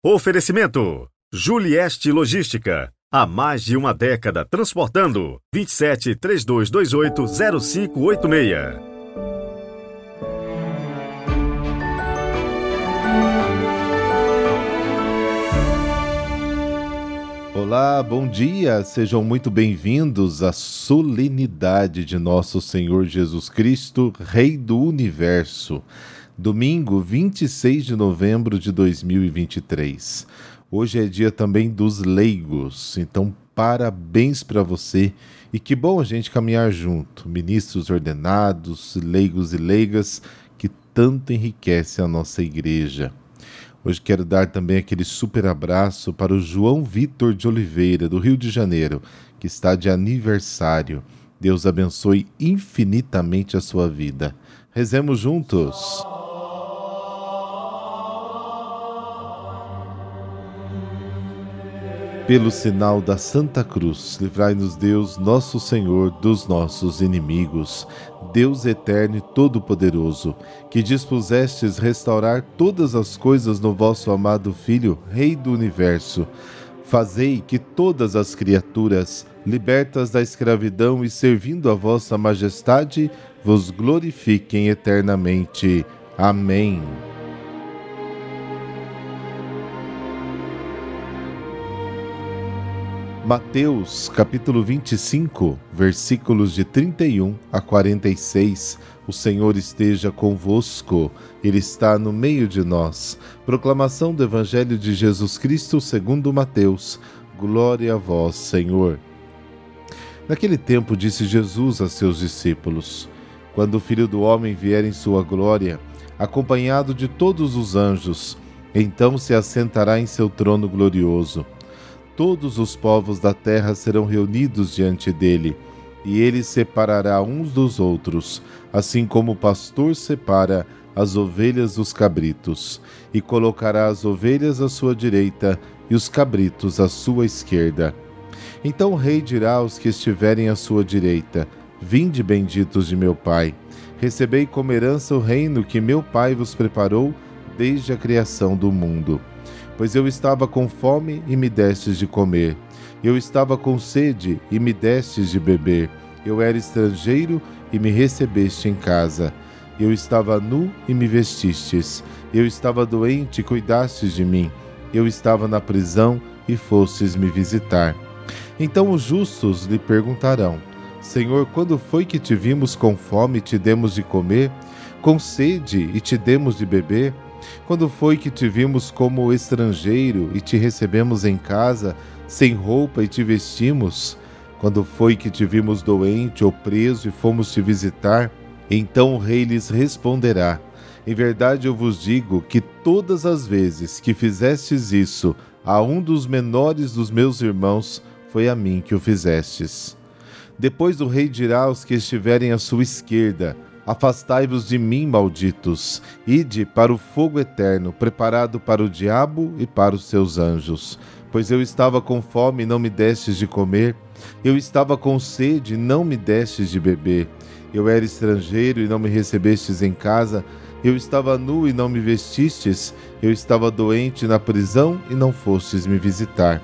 Oferecimento: Julieste Logística. Há mais de uma década transportando. 27-3228-0586. Olá, bom dia. Sejam muito bem-vindos à solenidade de Nosso Senhor Jesus Cristo, Rei do Universo. Domingo, 26 de novembro de 2023. Hoje é dia também dos leigos, então parabéns para você e que bom a gente caminhar junto, ministros ordenados, leigos e leigas, que tanto enriquece a nossa igreja. Hoje quero dar também aquele super abraço para o João Vitor de Oliveira, do Rio de Janeiro, que está de aniversário. Deus abençoe infinitamente a sua vida. Rezemos juntos. Pelo sinal da Santa Cruz, livrai-nos Deus, nosso Senhor, dos nossos inimigos. Deus eterno e todo-poderoso, que dispusestes restaurar todas as coisas no vosso amado Filho, Rei do Universo, fazei que todas as criaturas, libertas da escravidão e servindo a vossa majestade, vos glorifiquem eternamente. Amém. Mateus, capítulo 25, versículos de 31 a 46. O Senhor esteja convosco, Ele está no meio de nós. Proclamação do Evangelho de Jesus Cristo segundo Mateus. Glória a vós, Senhor. Naquele tempo disse Jesus a seus discípulos: quando o Filho do Homem vier em sua glória, acompanhado de todos os anjos, então se assentará em seu trono glorioso. Todos os povos da terra serão reunidos diante dele, e ele separará uns dos outros, assim como o pastor separa as ovelhas dos cabritos, e colocará as ovelhas à sua direita e os cabritos à sua esquerda. Então o rei dirá aos que estiverem à sua direita: vinde, benditos de meu Pai, recebei como herança o reino que meu Pai vos preparou desde a criação do mundo. Pois eu estava com fome e me destes de comer. Eu estava com sede e me destes de beber. Eu era estrangeiro e me recebeste em casa. Eu estava nu e me vestistes. Eu estava doente e cuidastes de mim. Eu estava na prisão e fostes me visitar. Então os justos lhe perguntarão: Senhor, quando foi que te vimos com fome e te demos de comer? Com sede e te demos de beber? Quando foi que te vimos como estrangeiro e te recebemos em casa, sem roupa e te vestimos? Quando foi que te vimos doente ou preso e fomos te visitar? Então o rei lhes responderá: em verdade eu vos digo que todas as vezes que fizestes isso a um dos menores dos meus irmãos, foi a mim que o fizestes. Depois o rei dirá aos que estiverem à sua esquerda: afastai-vos de mim, malditos, ide para o fogo eterno, preparado para o diabo e para os seus anjos. Pois eu estava com fome e não me destes de comer, eu estava com sede e não me destes de beber, eu era estrangeiro e não me recebestes em casa, eu estava nu e não me vestistes, eu estava doente na prisão e não fostes me visitar.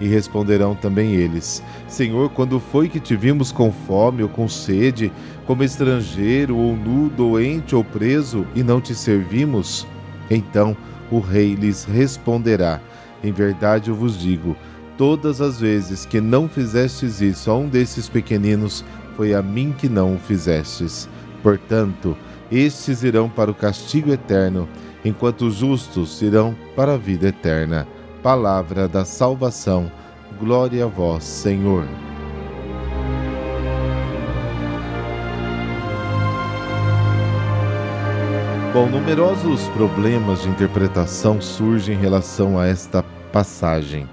E responderão também eles: Senhor, quando foi que te vimos com fome ou com sede, como estrangeiro ou nu, doente ou preso, e não te servimos? Então o rei lhes responderá: em verdade eu vos digo, todas as vezes que não fizestes isso a um desses pequeninos, foi a mim que não o fizestes. Portanto, estes irão para o castigo eterno, enquanto os justos irão para a vida eterna. Palavra da salvação. Glória a vós, Senhor. Bom, numerosos problemas de interpretação surgem em relação a esta passagem.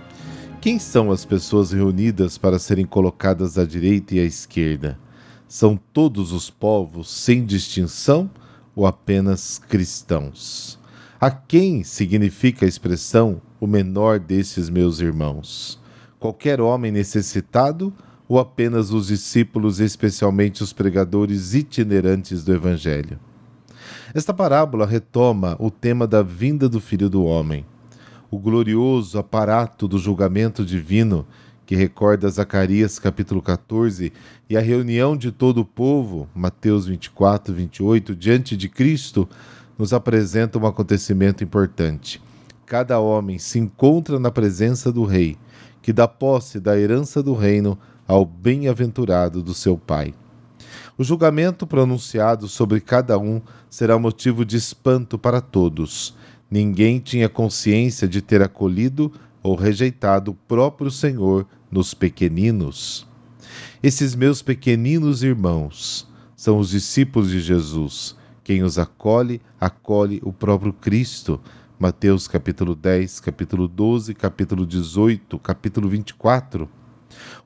Quem são as pessoas reunidas para serem colocadas à direita e à esquerda? São todos os povos, sem distinção, ou apenas cristãos? A quem significa a expressão o menor desses meus irmãos? Qualquer homem necessitado ou apenas os discípulos, especialmente os pregadores itinerantes do Evangelho? Esta parábola retoma o tema da vinda do Filho do Homem. o glorioso aparato do julgamento divino, que recorda Zacarias capítulo 14 e a reunião de todo o povo, Mateus 24, 28, diante de Cristo, nos apresenta um acontecimento importante. Cada homem se encontra na presença do Rei, que dá posse da herança do reino ao bem-aventurado do seu Pai. O julgamento pronunciado sobre cada um será motivo de espanto para todos. Ninguém tinha consciência de ter acolhido ou rejeitado o próprio Senhor nos pequeninos. Esses meus pequeninos irmãos são os discípulos de Jesus. Quem os acolhe, acolhe o próprio Cristo. Mateus capítulo 10, capítulo 12, capítulo 18, capítulo 24.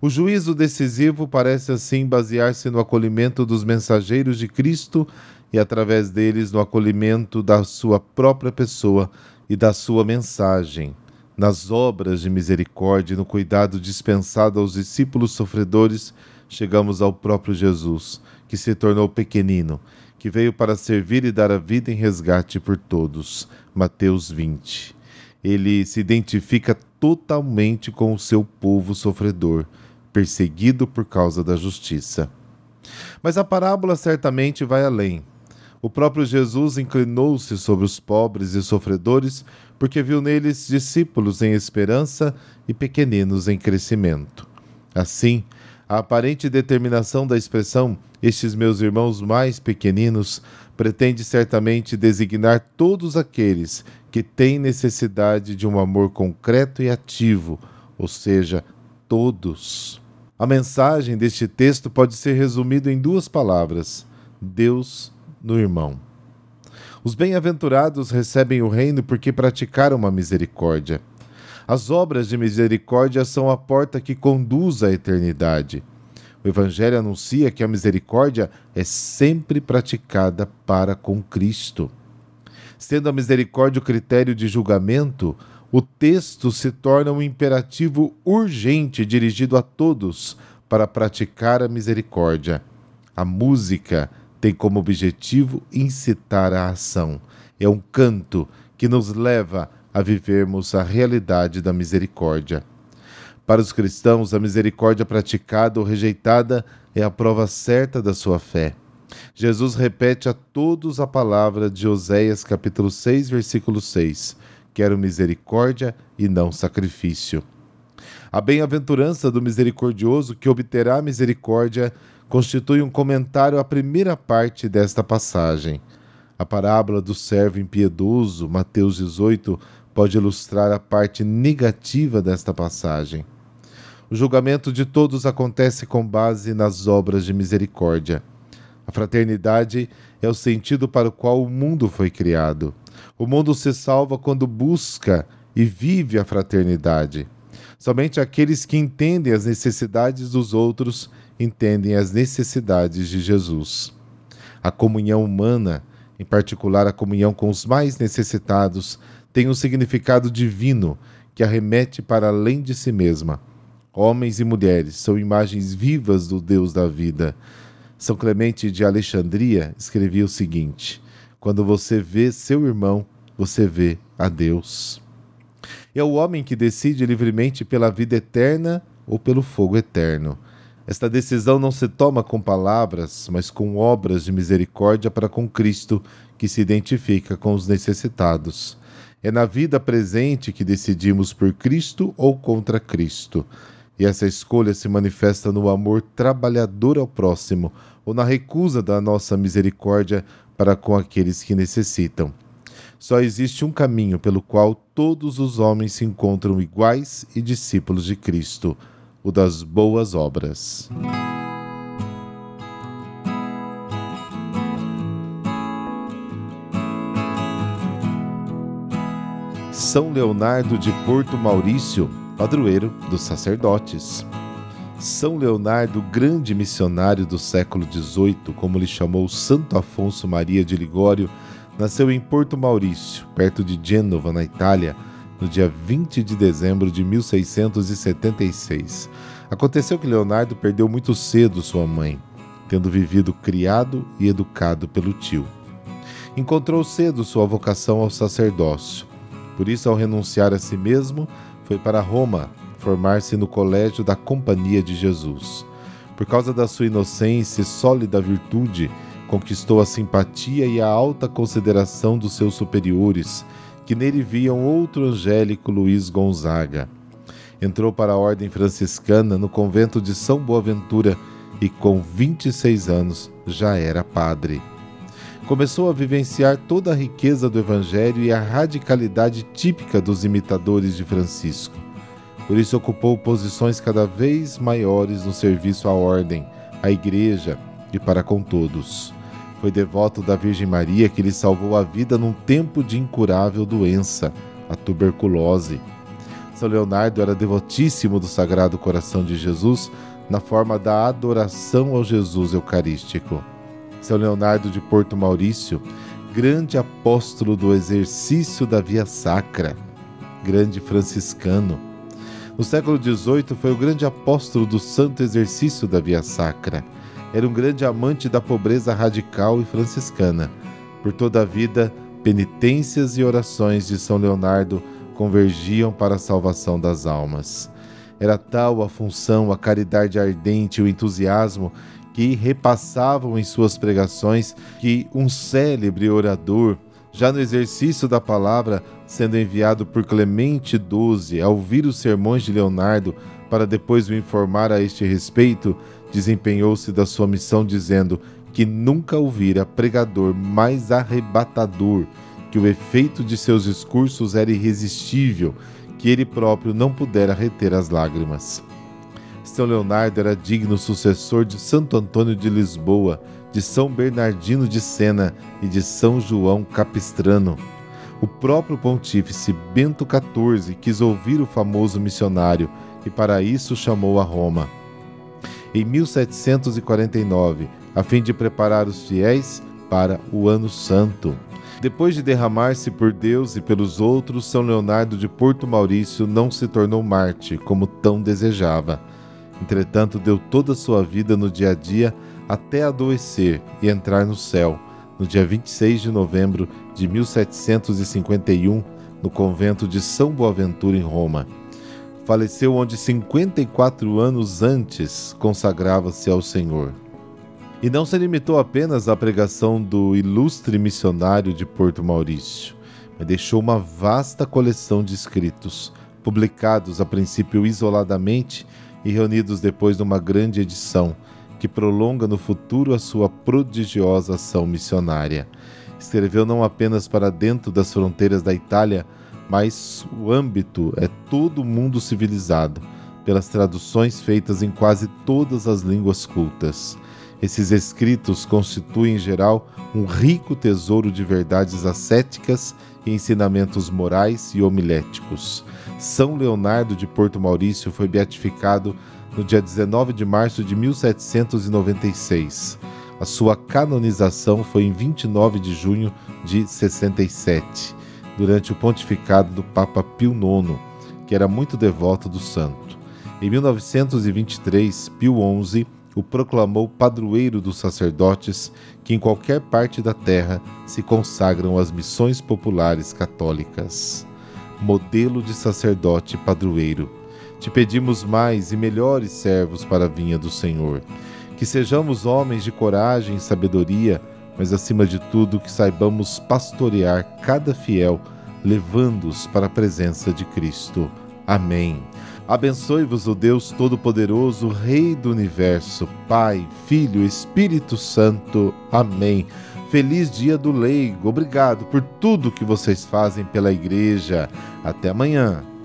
O juízo decisivo parece assim basear-se no acolhimento dos mensageiros de Cristo e, através deles, no acolhimento da sua própria pessoa e da sua mensagem, nas obras de misericórdia e no cuidado dispensado aos discípulos sofredores. Chegamos ao próprio Jesus, que se tornou pequenino, que veio para servir e dar a vida em resgate por todos. Mateus 20. Ele se identifica totalmente com o seu povo sofredor, perseguido por causa da justiça. Mas a parábola certamente vai além. O próprio Jesus inclinou-se sobre os pobres e sofredores porque viu neles discípulos em esperança e pequeninos em crescimento. Assim, a aparente determinação da expressão "estes meus irmãos mais pequeninos" pretende certamente designar todos aqueles que têm necessidade de um amor concreto e ativo, ou seja, todos. A mensagem deste texto pode ser resumida em duas palavras: Deus no irmão. Os bem-aventurados recebem o reino porque praticaram a misericórdia. As obras de misericórdia são a porta que conduz à eternidade. O Evangelho anuncia que a misericórdia é sempre praticada para com Cristo. Sendo a misericórdia o critério de julgamento, o texto se torna um imperativo urgente dirigido a todos para praticar a misericórdia. A música tem como objetivo incitar a ação. É um canto que nos leva a vivermos a realidade da misericórdia. Para os cristãos, a misericórdia praticada ou rejeitada é a prova certa da sua fé. Jesus repete a todos a palavra de Oséias capítulo 6, versículo 6. Quero misericórdia e não sacrifício. A bem-aventurança do misericordioso que obterá misericórdia constitui um comentário à primeira parte desta passagem. A parábola do servo impiedoso, Mateus 18, pode ilustrar a parte negativa desta passagem. O julgamento de todos acontece com base nas obras de misericórdia. A fraternidade é o sentido para o qual o mundo foi criado. O mundo se salva quando busca e vive a fraternidade. Somente aqueles que entendem as necessidades dos outros entendem as necessidades de Jesus. A comunhão humana, em particular a comunhão com os mais necessitados, tem um significado divino que arremete para além de si mesma. Homens e mulheres são imagens vivas do Deus da vida. São Clemente de Alexandria escrevia o seguinte: quando você vê seu irmão, você vê a Deus. É o homem que decide livremente pela vida eterna ou pelo fogo eterno. Esta decisão não se toma com palavras, mas com obras de misericórdia para com Cristo, que se identifica com os necessitados. É na vida presente que decidimos por Cristo ou contra Cristo. E essa escolha se manifesta no amor trabalhador ao próximo ou na recusa da nossa misericórdia para com aqueles que necessitam. Só existe um caminho pelo qual todos os homens se encontram iguais e discípulos de Cristo: o das boas obras. São Leonardo de Porto Maurício, padroeiro dos sacerdotes. São Leonardo, grande missionário do século XVIII, como lhe chamou Santo Afonso Maria de Ligório, nasceu em Porto Maurício, perto de Gênova, na Itália, no dia 20 de dezembro de 1676. Aconteceu que Leonardo perdeu muito cedo sua mãe, tendo vivido criado e educado pelo tio. Encontrou cedo sua vocação ao sacerdócio. Por isso, ao renunciar a si mesmo, foi para Roma formar-se no colégio da Companhia de Jesus. Por causa da sua inocência e sólida virtude, conquistou a simpatia e a alta consideração dos seus superiores, que nele viam outro angélico, Luiz Gonzaga. Entrou para a ordem franciscana no convento de São Boaventura e com 26 anos já era padre. Começou a vivenciar toda a riqueza do Evangelho e a radicalidade típica dos imitadores de Francisco. Por isso ocupou posições cada vez maiores no serviço à ordem, à igreja e para com todos. Foi devoto da Virgem Maria, que lhe salvou a vida num tempo de incurável doença, a tuberculose. São Leonardo era devotíssimo do Sagrado Coração de Jesus na forma da adoração ao Jesus Eucarístico. São Leonardo de Porto Maurício, grande apóstolo do exercício da Via Sacra, grande franciscano. No século XVIII foi o grande apóstolo do santo exercício da Via Sacra. Era um grande amante da pobreza radical e franciscana. Por toda a vida, penitências e orações de São Leonardo convergiam para a salvação das almas. Era tal a função, a caridade ardente e o entusiasmo que repassavam em suas pregações que um célebre orador, já no exercício da palavra, sendo enviado por Clemente XII a ouvir os sermões de Leonardo para depois o informar a este respeito, desempenhou-se da sua missão dizendo que nunca ouvira pregador mais arrebatador, que o efeito de seus discursos era irresistível, que ele próprio não pudera reter as lágrimas. São Leonardo era digno sucessor de Santo Antônio de Lisboa, de São Bernardino de Sena e de São João Capistrano. O próprio pontífice Bento XIV quis ouvir o famoso missionário e para isso chamou a Roma. Em 1749, a fim de preparar os fiéis para o Ano Santo. Depois de derramar-se por Deus e pelos outros, São Leonardo de Porto Maurício não se tornou mártir, como tão desejava. Entretanto, deu toda a sua vida no dia a dia até adoecer e entrar no céu, no dia 26 de novembro de 1751, no convento de São Boaventura, em Roma. Faleceu onde 54 anos antes consagrava-se ao Senhor. E não se limitou apenas à pregação do ilustre missionário de Porto Maurício, mas deixou uma vasta coleção de escritos, publicados a princípio isoladamente e reunidos depois numa grande edição, que prolonga no futuro a sua prodigiosa ação missionária. Escreveu não apenas para dentro das fronteiras da Itália, mas o âmbito é todo o mundo civilizado, pelas traduções feitas em quase todas as línguas cultas. Esses escritos constituem, em geral, um rico tesouro de verdades ascéticas e ensinamentos morais e homiléticos. São Leonardo de Porto Maurício foi beatificado no dia 19 de março de 1796. A sua canonização foi em 29 de junho de 67, durante o pontificado do Papa Pio IX, que era muito devoto do santo. Em 1923, Pio XI o proclamou padroeiro dos sacerdotes que em qualquer parte da terra se consagram às missões populares católicas. Modelo de sacerdote padroeiro. Te pedimos mais e melhores servos para a vinha do Senhor. Que sejamos homens de coragem e sabedoria, mas acima de tudo que saibamos pastorear cada fiel, levando-os para a presença de Cristo. Amém. Abençoe-vos o Deus Todo-Poderoso, Rei do Universo, Pai, Filho, Espírito Santo. Amém. Feliz Dia do Leigo. Obrigado por tudo que vocês fazem pela Igreja. Até amanhã.